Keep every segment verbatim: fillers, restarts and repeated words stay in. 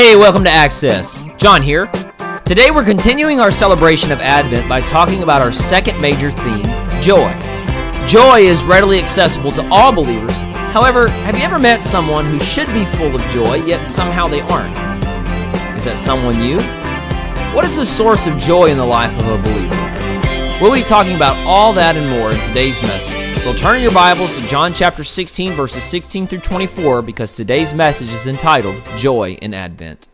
Hey, welcome to Access. John here. Today we're continuing our celebration of Advent by talking about our second major theme, joy. Joy is readily accessible to all believers. However, have you ever met someone who should be full of joy, yet somehow they aren't? Is that someone you? What is the source of joy in the life of a believer? We'll be talking about all that and more in today's message. So turn your Bibles to John chapter sixteen, verses sixteen through twenty-four, because today's message is entitled, Joy in Advent.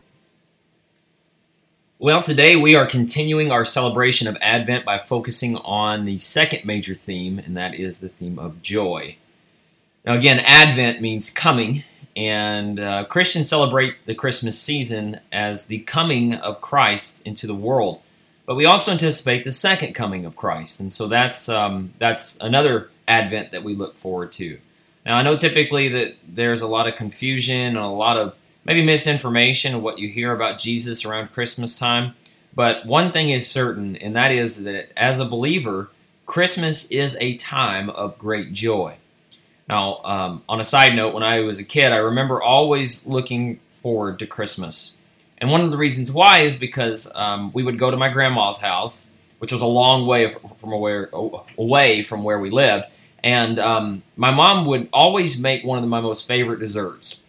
Well, today we are continuing our celebration of Advent by focusing on the second major theme, and that is the theme of joy. Now again, Advent means coming, and uh, Christians celebrate the Christmas season as the coming of Christ into the world. But we also anticipate the second coming of Christ, and so that's um, that's another Advent that we look forward to. Now, I know typically that there's a lot of confusion and a lot of maybe misinformation of what you hear about Jesus around Christmas time, but one thing is certain, and that is that as a believer, Christmas is a time of great joy. Now, um, on a side note, when I was a kid, I remember always looking forward to Christmas. And one of the reasons why is because um, we would go to my grandma's house, which was a long way from away, away from where we lived. And um, my mom would always make one of my most favorite desserts.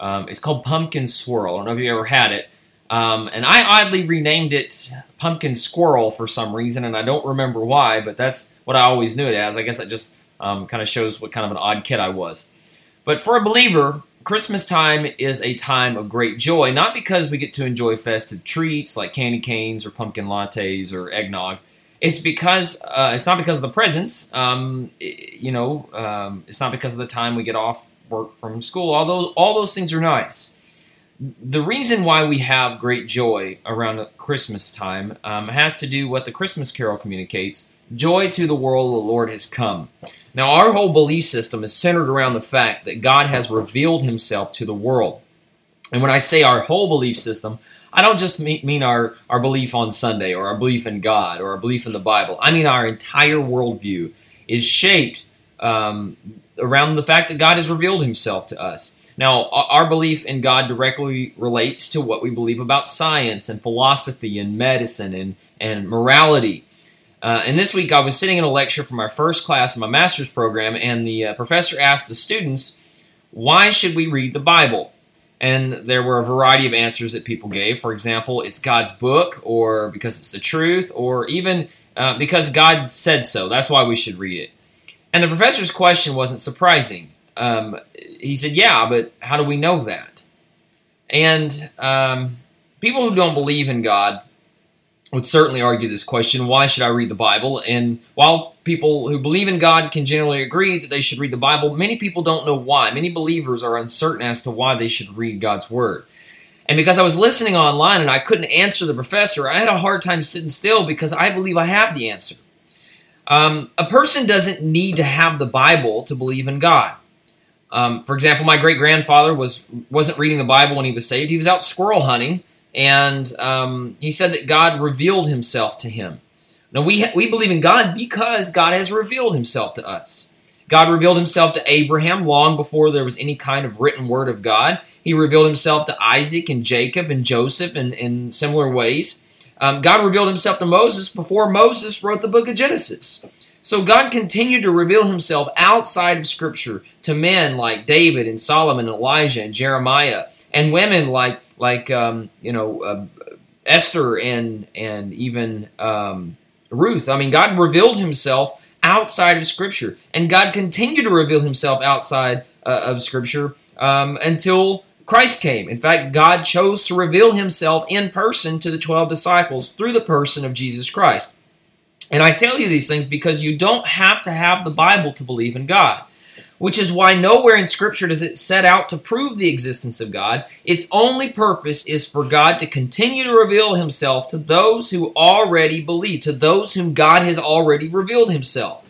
Um, it's called pumpkin swirl. I don't know if you ever had it. Um, and I oddly renamed it pumpkin squirrel for some reason, and I don't remember why, but that's what I always knew it as. I guess that just um, kind of shows what kind of an odd kid I was. But for a believer, Christmas time is a time of great joy, not because we get to enjoy festive treats like candy canes or pumpkin lattes or eggnog. It's because uh, it's not because of the presents. Um, it, you know, um, it's not because of the time we get off work from school. Although all those things are nice, the reason why we have great joy around Christmas time um, has to do what the Christmas Carol communicates: joy to the world, the Lord has come. Now, our whole belief system is centered around the fact that God has revealed himself to the world. And when I say our whole belief system, I don't just mean our, our belief on Sunday or our belief in God or our belief in the Bible. I mean our entire worldview is shaped um, around the fact that God has revealed himself to us. Now, our belief in God directly relates to what we believe about science and philosophy and medicine and, and morality. Uh, and this week I was sitting in a lecture for my first class in my master's program, and the uh, professor asked the students, why should we read the Bible? And there were a variety of answers that people gave. For example, it's God's book, or because it's the truth, or even uh, because God said so. That's why we should read it. And the professor's question wasn't surprising. Um, he said, yeah, but how do we know that? And um, people who don't believe in God would certainly argue this question, why should I read the Bible? And while people who believe in God can generally agree that they should read the Bible, many people don't know why. Many believers are uncertain as to why they should read God's Word. And because I was listening online and I couldn't answer the professor, I had a hard time sitting still because I believe I have the answer. Um, a person doesn't need to have the Bible to believe in God. Um, for example, my great-grandfather was, wasn't reading the Bible when he was saved. He was out squirrel hunting. And um, he said that God revealed himself to him. Now, we, ha- we believe in God because God has revealed himself to us. God revealed himself to Abraham long before there was any kind of written word of God. He revealed himself to Isaac and Jacob and Joseph in, in similar ways. Um, God revealed himself to Moses before Moses wrote the book of Genesis. So God continued to reveal himself outside of Scripture to men like David and Solomon and Elijah and Jeremiah, and women like like um, you know uh, Esther and and even um, Ruth. I mean, God revealed himself outside of Scripture, and God continued to reveal himself outside uh, of Scripture um, until Christ came. In fact, God chose to reveal himself in person to the twelve disciples through the person of Jesus Christ. And I tell you these things because you don't have to have the Bible to believe in God, which is why nowhere in Scripture does it set out to prove the existence of God. Its only purpose is for God to continue to reveal himself to those who already believe, to those whom God has already revealed himself,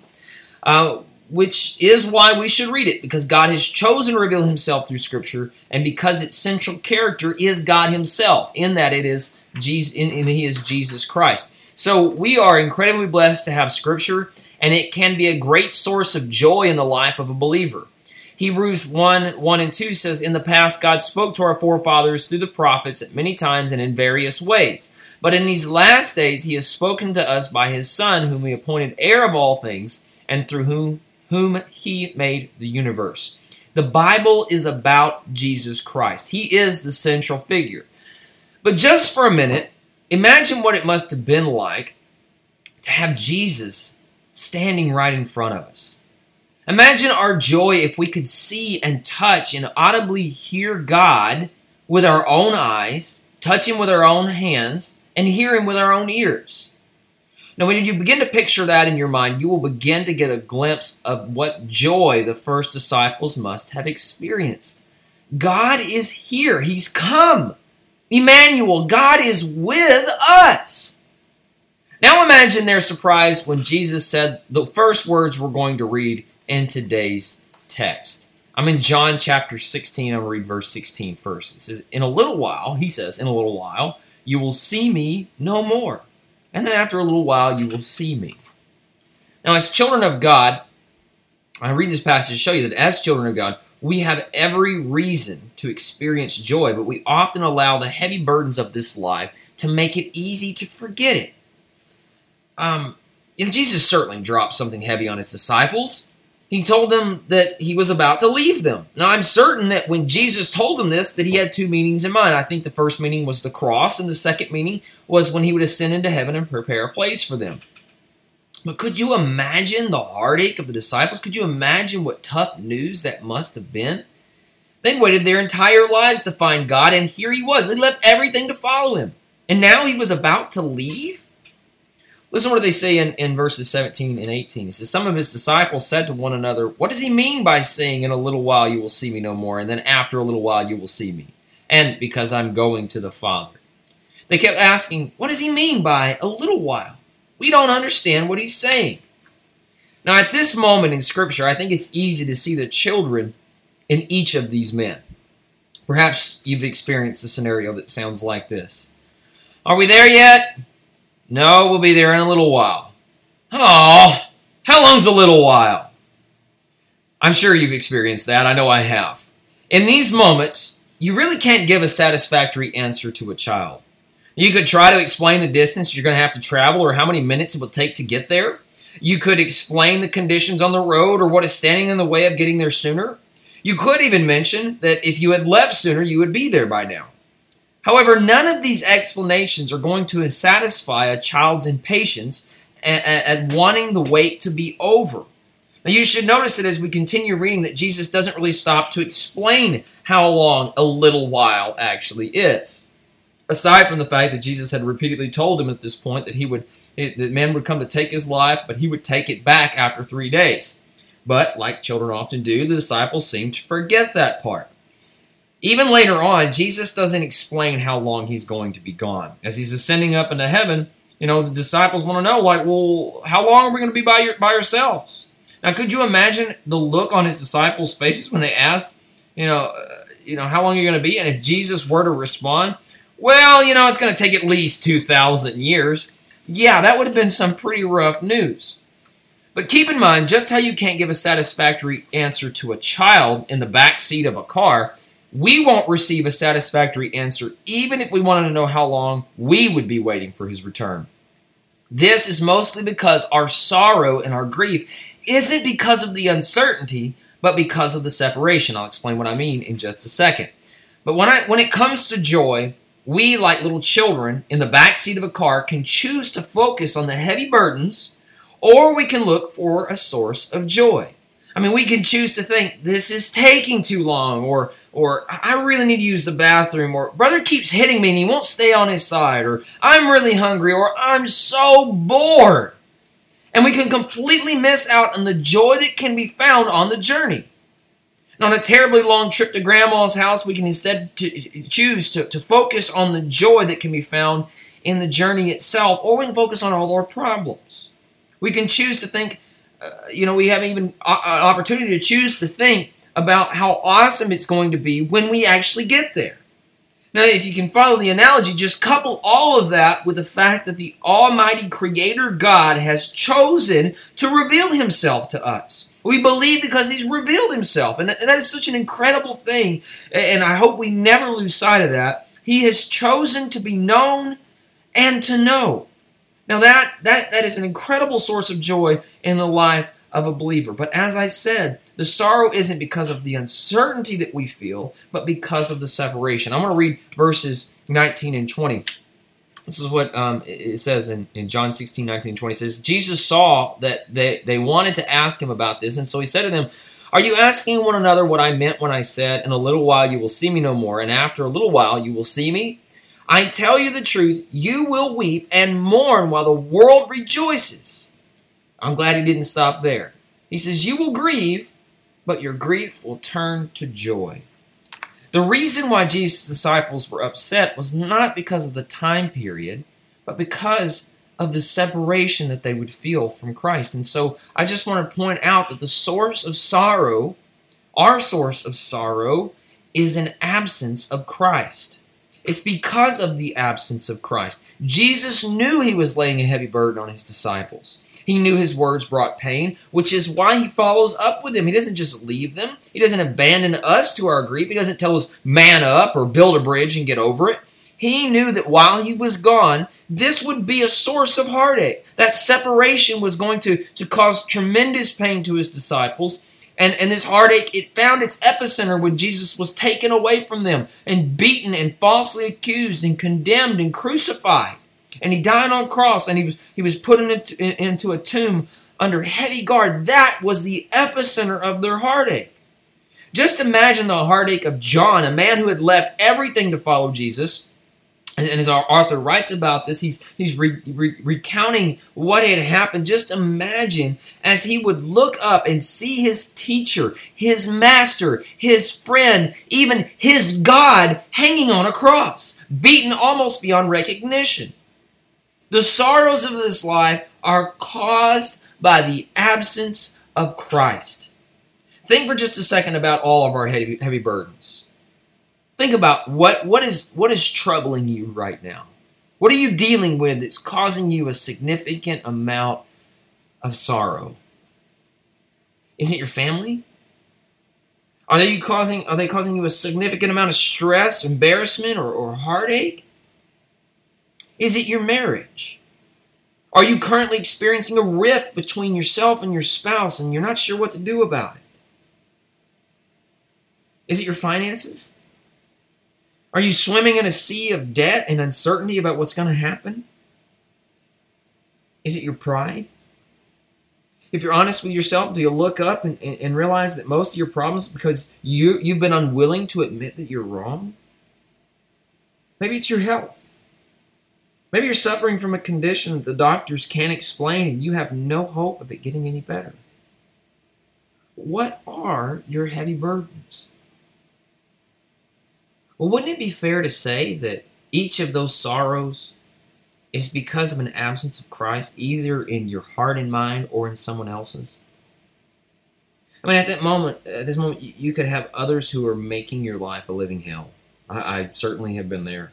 uh, which is why we should read it, because God has chosen to reveal himself through Scripture, and because its central character is God himself, in that it is Jesus, in, in he is Jesus Christ. So we are incredibly blessed to have Scripture, and it can be a great source of joy in the life of a believer. Hebrews one, one and two says, "In the past, God spoke to our forefathers through the prophets at many times and in various ways. But in these last days he has spoken to us by his Son, whom he appointed heir of all things, and through whom, whom he made the universe." The Bible is about Jesus Christ. He is the central figure. But just for a minute, imagine what it must have been like to have Jesus standing right in front of us. Imagine our joy if we could see and touch and audibly hear God with our own eyes, touch Him with our own hands, and hear Him with our own ears. Now, when you begin to picture that in your mind, you will begin to get a glimpse of what joy the first disciples must have experienced. God is here. He's come. Emmanuel, God is with us. Now imagine their surprise when Jesus said the first words we're going to read in today's text. I'm in John chapter sixteen. I'm going to read verse sixteen first. It says, "In a little while," he says, "in a little while, you will see me no more. And then after a little while, you will see me." Now, as children of God, I read this passage to show you that as children of God, we have every reason to experience joy, but we often allow the heavy burdens of this life to make it easy to forget it. Um, you know, Jesus certainly dropped something heavy on his disciples. He told them that he was about to leave them. Now, I'm certain that when Jesus told them this, that he had two meanings in mind. I think the first meaning was the cross, and the second meaning was when he would ascend into heaven and prepare a place for them. But could you imagine the heartache of the disciples? Could you imagine what tough news that must have been? They waited their entire lives to find God, and here he was. They left everything to follow him. And now he was about to leave? Listen to what they say in, in verses seventeen and eighteen. It says, "Some of his disciples said to one another, 'What does he mean by saying, in a little while you will see me no more, and then after a little while you will see me, and because I'm going to the Father?' They kept asking, 'What does he mean by a little while? We don't understand what he's saying.'" Now at this moment in Scripture, I think it's easy to see the children in each of these men. Perhaps you've experienced a scenario that sounds like this. "Are we there yet?" "No, we'll be there in a little while." "Oh, how long's a little while?" I'm sure you've experienced that. I know I have. In these moments, you really can't give a satisfactory answer to a child. You could try to explain the distance you're going to have to travel or how many minutes it will take to get there. You could explain the conditions on the road or what is standing in the way of getting there sooner. You could even mention that if you had left sooner, you would be there by now. However, none of these explanations are going to satisfy a child's impatience at, at, at wanting the wait to be over. Now, you should notice that as we continue reading that Jesus doesn't really stop to explain how long a little while actually is. Aside from the fact that Jesus had repeatedly told him at this point that he would, that man would come to take his life, but he would take it back after three days. But, like children often do, the disciples seem to forget that part. Even later on, Jesus doesn't explain how long he's going to be gone. As he's ascending up into heaven, you know, the disciples want to know, like, well, how long are we going to be by, your, by ourselves? Now, could you imagine the look on his disciples' faces when they asked, you know, uh, you know, how long are you going to be? And if Jesus were to respond, well, you know, it's going to take at least two thousand years. Yeah, that would have been some pretty rough news. But keep in mind, just how you can't give a satisfactory answer to a child in the back seat of a car, we won't receive a satisfactory answer even if we wanted to know how long we would be waiting for his return. This is mostly because our sorrow and our grief isn't because of the uncertainty, but because of the separation. I'll explain what I mean in just a second. But when I, when it comes to joy, we, like little children in the backseat of a car, can choose to focus on the heavy burdens, or we can look for a source of joy. I mean, we can choose to think, this is taking too long, or or I really need to use the bathroom, or brother keeps hitting me and he won't stay on his side, or I'm really hungry, or I'm so bored. And we can completely miss out on the joy that can be found on the journey. And on a terribly long trip to grandma's house, we can instead to choose to, to focus on the joy that can be found in the journey itself, or we can focus on all our problems. We can choose to think, Uh, you know, we have even an opportunity to choose to think about how awesome it's going to be when we actually get there. Now, if you can follow the analogy, just couple all of that with the fact that the Almighty Creator God has chosen to reveal Himself to us. We believe because he's revealed himself. And that is such an incredible thing. And I hope we never lose sight of that. He has chosen to be known and to know. Now that, that, that is an incredible source of joy in the life of a believer. But as I said, the sorrow isn't because of the uncertainty that we feel, but because of the separation. I'm going to read verses nineteen and twenty. This is what um, it says in, in John sixteen, nineteen, twenty. It says, Jesus saw that they, they wanted to ask him about this, and so he said to them, "Are you asking one another what I meant when I said, 'In a little while you will see me no more, and after a little while you will see me'? I tell you the truth, you will weep and mourn while the world rejoices." I'm glad he didn't stop there. He says, "You will grieve, but your grief will turn to joy." The reason why Jesus' disciples were upset was not because of the time period, but because of the separation that they would feel from Christ. And so I just want to point out that the source of sorrow, our source of sorrow, is an absence of Christ. It's because of the absence of Christ. Jesus knew he was laying a heavy burden on his disciples. He knew his words brought pain, which is why he follows up with them. He doesn't just leave them. He doesn't abandon us to our grief. He doesn't tell us, man up or build a bridge and get over it. He knew that while he was gone, this would be a source of heartache. That separation was going to, to cause tremendous pain to his disciples. And, and this heartache, it found its epicenter when Jesus was taken away from them and beaten and falsely accused and condemned and crucified. And he died on a cross, and he was he was put into, into a tomb under heavy guard. That was the epicenter of their heartache. Just imagine the heartache of John, a man who had left everything to follow Jesus. And, and as our author writes about this, he's he's re, re, recounting what had happened. Just imagine as he would look up and see his teacher, his master, his friend, even his God hanging on a cross, beaten almost beyond recognition. The sorrows of this life are caused by the absence of Christ. Think for just a second about all of our heavy, heavy burdens. Think about what, what is what is troubling you right now. What are you dealing with that's causing you a significant amount of sorrow? Is it your family? Are they causing are they causing you a significant amount of stress, embarrassment, or, or heartache? Is it your marriage? Are you currently experiencing a rift between yourself and your spouse and you're not sure what to do about it? Is it your finances? Are you swimming in a sea of debt and uncertainty about what's going to happen? Is it your pride? If you're honest with yourself, do you look up and, and, and realize that most of your problems are because you, you've been unwilling to admit that you're wrong? Maybe it's your health. Maybe you're suffering from a condition that the doctors can't explain and you have no hope of it getting any better. What are your heavy burdens? Well, wouldn't it be fair to say that each of those sorrows is because of an absence of Christ, either in your heart and mind or in someone else's? I mean, at that moment, at this moment, you could have others who are making your life a living hell. I, I certainly have been there.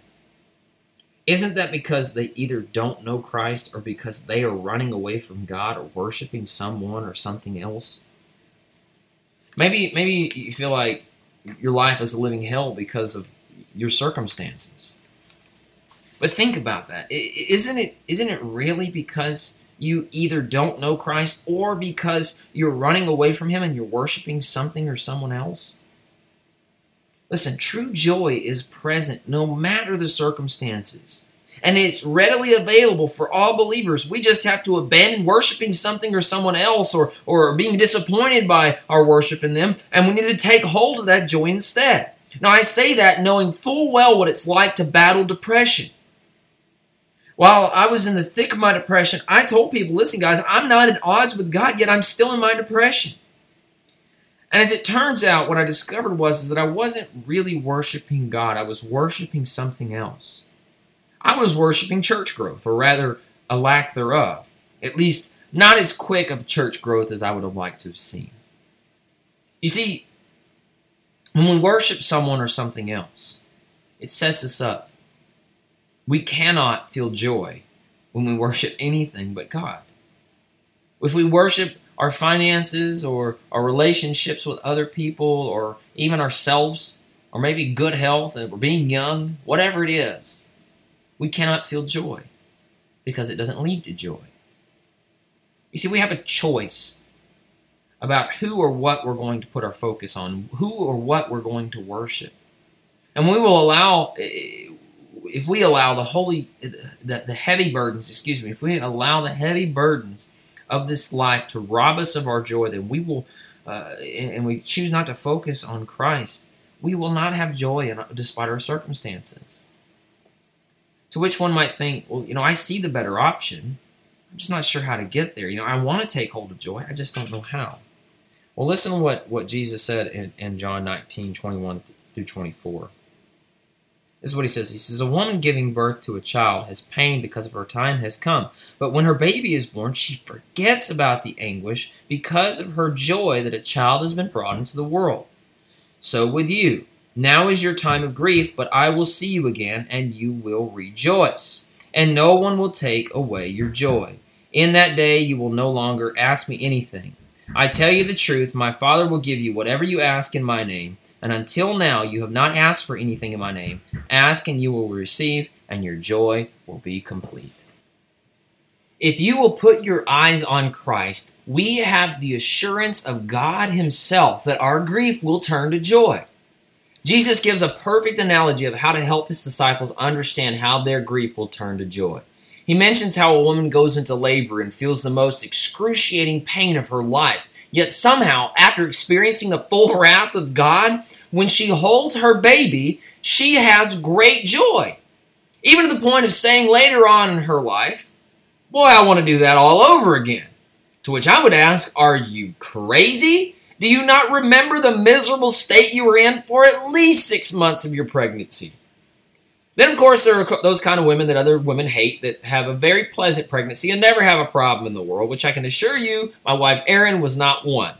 Isn't that because they either don't know Christ or because they are running away from God or worshiping someone or something else? Maybe maybe you feel like your life is a living hell because of your circumstances. But think about that. Isn't it, isn't it really because you either don't know Christ or because you're running away from Him and you're worshiping something or someone else? Listen, true joy is present no matter the circumstances. And it's readily available for all believers. We just have to abandon worshiping something or someone else or, or being disappointed by our worship in them. And we need to take hold of that joy instead. Now, I say that knowing full well what it's like to battle depression. While I was in the thick of my depression, I told people, listen, guys, I'm not at odds with God, yet I'm still in my depression. And as it turns out, what I discovered was is that I wasn't really worshiping God. I was worshiping something else. I was worshiping church growth, or rather, a lack thereof. At least, not as quick of church growth as I would have liked to have seen. You see, when we worship someone or something else, it sets us up. We cannot feel joy when we worship anything but God. If we worship our finances or our relationships with other people or even ourselves, or maybe good health and we're being young, whatever it is, we cannot feel joy because it doesn't lead to joy. You see, we have a choice about who or what we're going to put our focus on, who or what we're going to worship. And we will allow, if we allow the holy, the, the heavy burdens, excuse me, if we allow the heavy burdens of this life to rob us of our joy, then we will, uh, and we choose not to focus on Christ, we will not have joy in, despite our circumstances. To which one might think, well, you know, I see the better option. I'm just not sure how to get there. You know, I want to take hold of joy. I just don't know how. Well, listen to what, what Jesus said in, in John nineteen, twenty-one through twenty-four. This is what he says. He says, a woman giving birth to a child has pain because of her time has come. But when her baby is born, she forgets about the anguish because of her joy that a child has been brought into the world. So with you, now is your time of grief, but I will see you again, and you will rejoice. And no one will take away your joy. In that day you will no longer ask me anything. I tell you the truth, my Father will give you whatever you ask in my name. And until now you have not asked for anything in my name. Ask and you will receive, and your joy will be complete. If you will put your eyes on Christ, we have the assurance of God Himself that our grief will turn to joy. Jesus gives a perfect analogy of how to help His disciples understand how their grief will turn to joy. He mentions how a woman goes into labor and feels the most excruciating pain of her life. Yet somehow, after experiencing the full wrath of God, when she holds her baby, she has great joy. Even to the point of saying later on in her life, boy, I want to do that all over again. To which I would ask, are you crazy? Do you not remember the miserable state you were in for at least six months of your pregnancy? Then, of course, there are those kind of women that other women hate that have a very pleasant pregnancy and never have a problem in the world, which I can assure you my wife Erin was not one.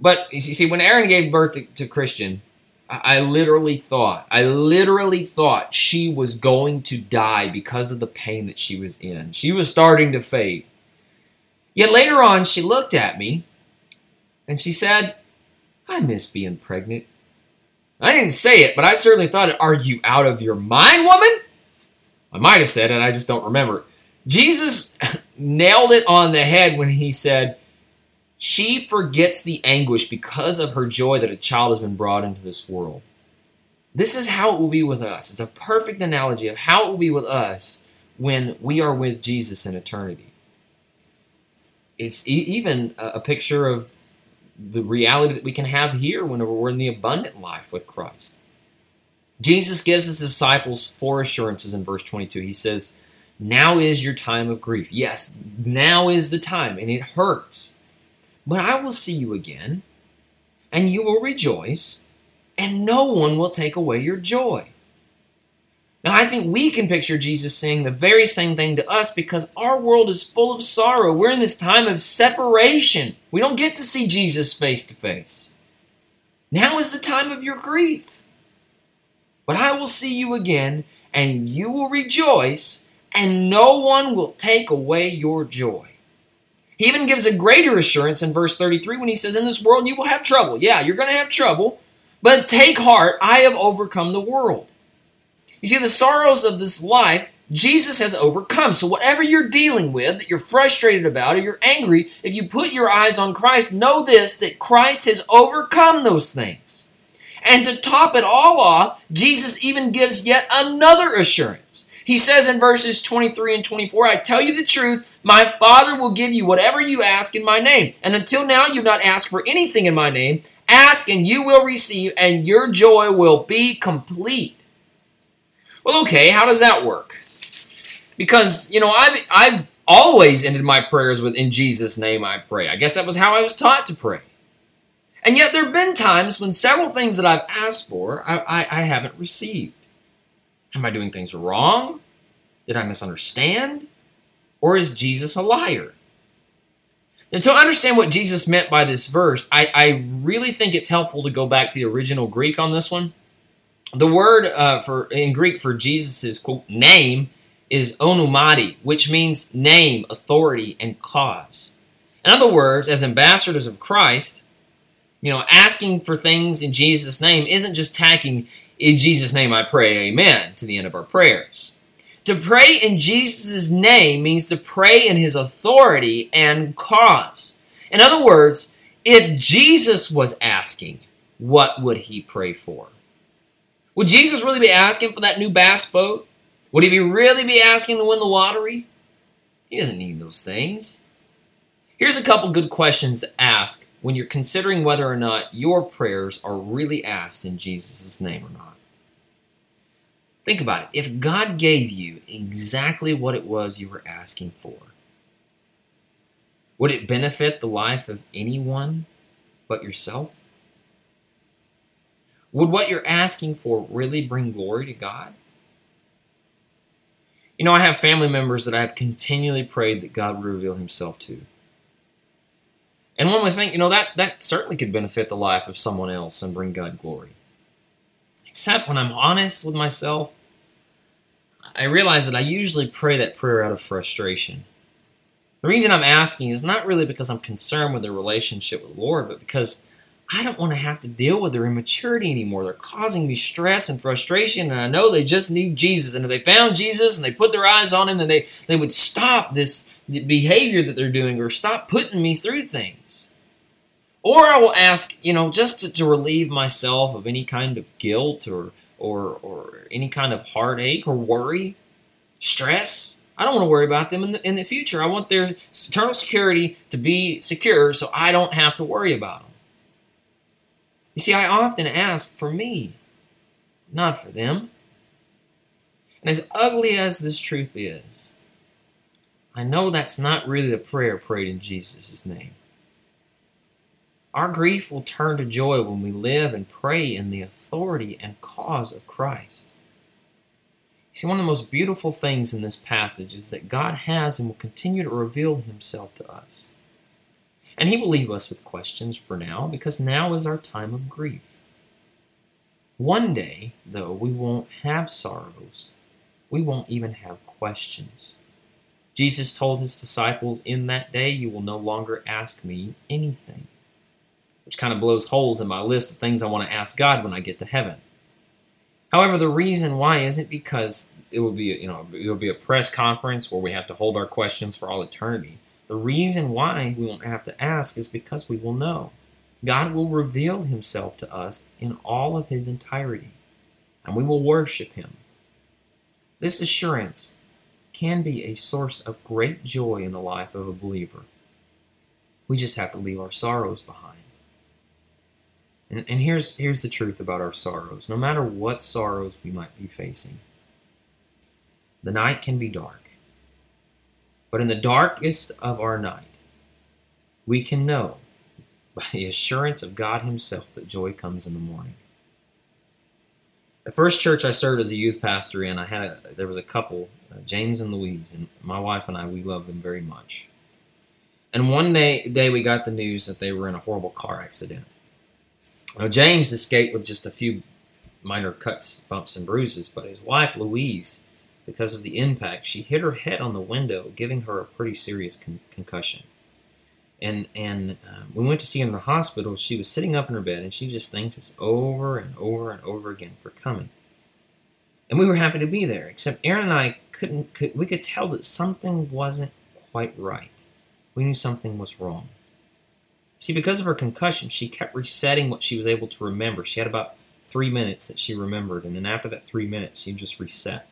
But, you see, when Erin gave birth to, to Christian, I, I literally thought, I literally thought she was going to die because of the pain that she was in. She was starting to fade. Yet later on, she looked at me, and she said, I miss being pregnant. I didn't say it, but I certainly thought it. Are you out of your mind, woman? I might have said it, I just don't remember. Jesus nailed it on the head when he said, she forgets the anguish because of her joy that a child has been brought into this world. This is how it will be with us. It's a perfect analogy of how it will be with us when we are with Jesus in eternity. It's e- even a, a picture of the reality that we can have here whenever we're in the abundant life with Christ. Jesus gives his disciples four assurances in verse twenty-two. He says, now is your time of grief. Yes, now is the time, and it hurts. But I will see you again, and you will rejoice, and no one will take away your joy. Now, I think we can picture Jesus saying the very same thing to us because our world is full of sorrow. We're in this time of separation. We don't get to see Jesus face to face. Now is the time of your grief. But I will see you again, and you will rejoice, and no one will take away your joy. He even gives a greater assurance in verse thirty-three when he says, in this world you will have trouble. Yeah, you're going to have trouble, but take heart, I have overcome the world. You see, the sorrows of this life, Jesus has overcome. So whatever you're dealing with, that you're frustrated about or you're angry, if you put your eyes on Christ, know this, that Christ has overcome those things. And to top it all off, Jesus even gives yet another assurance. He says in verses twenty-three and twenty-four, I tell you the truth, my Father will give you whatever you ask in my name. And until now you've not asked for anything in my name. Ask and you will receive, and your joy will be complete. Well, okay, how does that work? Because, you know, I've, I've always ended my prayers with, in Jesus' name I pray. I guess that was how I was taught to pray. And yet there have been times when several things that I've asked for, I, I, I haven't received. Am I doing things wrong? Did I misunderstand? Or is Jesus a liar? And to understand what Jesus meant by this verse, I, I really think it's helpful to go back to the original Greek on this one. The word uh, for in Greek for Jesus' quote, name is onomati, which means name, authority, and cause. In other words, as ambassadors of Christ, you know, asking for things in Jesus' name isn't just tacking, in Jesus' name I pray, amen, to the end of our prayers. To pray in Jesus' name means to pray in His authority and cause. In other words, if Jesus was asking, what would He pray for? Would Jesus really be asking for that new bass boat? Would He be really be asking to win the lottery? He doesn't need those things. Here's a couple good questions to ask when you're considering whether or not your prayers are really asked in Jesus' name or not. Think about it. If God gave you exactly what it was you were asking for, would it benefit the life of anyone but yourself? Would what you're asking for really bring glory to God? You know, I have family members that I have continually prayed that God would reveal Himself to. And one would think, you know, that, that certainly could benefit the life of someone else and bring God glory. Except when I'm honest with myself, I realize that I usually pray that prayer out of frustration. The reason I'm asking is not really because I'm concerned with their relationship with the Lord, but because I don't want to have to deal with their immaturity anymore. They're causing me stress and frustration, and I know they just need Jesus. And if they found Jesus and they put their eyes on Him, then they, they would stop this behavior that they're doing or stop putting me through things. Or I will ask, you know, just to, to relieve myself of any kind of guilt or, or, or any kind of heartache or worry, stress. I don't want to worry about them in the, in the future. I want their eternal security to be secure so I don't have to worry about them. You see, I often ask for me, not for them. And as ugly as this truth is, I know that's not really the prayer prayed in Jesus' name. Our grief will turn to joy when we live and pray in the authority and cause of Christ. You see, one of the most beautiful things in this passage is that God has and will continue to reveal Himself to us. And He will leave us with questions for now, because now is our time of grief. One day, though, we won't have sorrows. We won't even have questions. Jesus told His disciples, in that day you will no longer ask me anything. Which kind of blows holes in my list of things I want to ask God when I get to heaven. However, the reason why isn't because it will be, you know, it will be a press conference where we have to hold our questions for all eternity. The reason why we won't have to ask is because we will know. God will reveal Himself to us in all of His entirety, and we will worship Him. This assurance can be a source of great joy in the life of a believer. We just have to leave our sorrows behind. And, and here's, here's the truth about our sorrows. No matter what sorrows we might be facing, the night can be dark. But in the darkest of our night, we can know by the assurance of God Himself that joy comes in the morning. The first church I served as a youth pastor in, I had a, there was a couple, uh, James and Louise, and my wife and I, we loved them very much. And one day, day we got the news that they were in a horrible car accident. Now, James escaped with just a few minor cuts, bumps, and bruises, but his wife, Louise, because of the impact, she hit her head on the window, giving her a pretty serious con- concussion. And and um, we went to see her in the hospital. She was sitting up in her bed, and she just thanked us over and over and over again for coming. And we were happy to be there, except Aaron and I couldn't. Could, we could tell that something wasn't quite right. We knew something was wrong. See, because of her concussion, she kept resetting what she was able to remember. She had about three minutes that she remembered, and then after that three minutes, she just reset.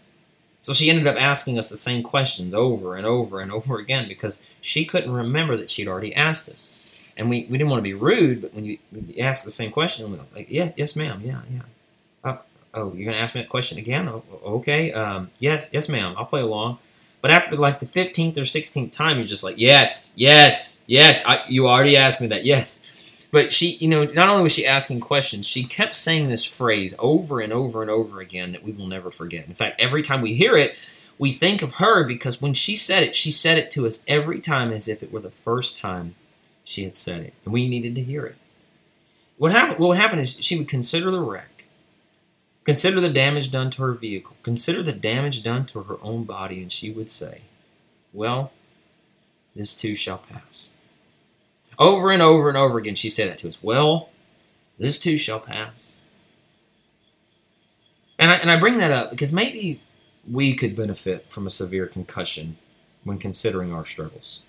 So she ended up asking us the same questions over and over and over again because she couldn't remember that she'd already asked us. And we, we didn't want to be rude, but when you, when you ask the same question, we're like, yes, yes, ma'am, yeah, yeah. Oh, oh you're going to ask me that question again? Oh, okay, um, yes, yes, ma'am, I'll play along. But after like the fifteenth or sixteenth time, you're just like, yes, yes, yes, I, you already asked me that, yes. But she, you know, not only was she asking questions, she kept saying this phrase over and over and over again that we will never forget. In fact, every time we hear it, we think of her because when she said it, she said it to us every time as if it were the first time she had said it. And we needed to hear it. What happened, what would happen is she would consider the wreck, consider the damage done to her vehicle, consider the damage done to her own body, and she would say, well, this too shall pass. Over and over and over again, she said that to us. Well, this too shall pass. And I, and I bring that up because maybe we could benefit from a severe concussion when considering our struggles.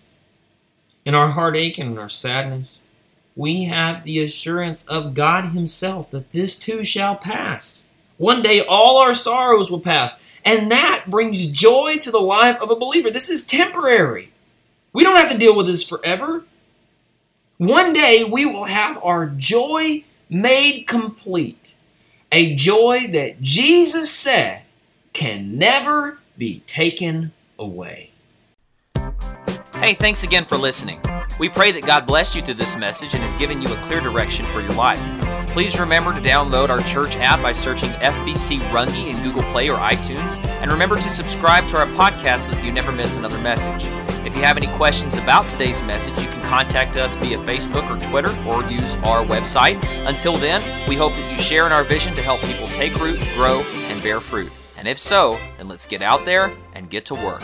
In our heartache and in our sadness, we have the assurance of God himself that this too shall pass. One day all our sorrows will pass. And that brings joy to the life of a believer. This is temporary. We don't have to deal with this forever. One day we will have our joy made complete. A joy that Jesus said can never be taken away. Hey, thanks again for listening. We pray that God blessed you through this message and has given you a clear direction for your life. Please remember to download our church app by searching F B C Runge in Google Play or iTunes, and remember to subscribe to our podcast so that you never miss another message. If you have any questions about today's message, you can contact us via Facebook or Twitter, or use our website. Until then, we hope that you share in our vision to help people take root, grow, and bear fruit. And if so, then let's get out there and get to work.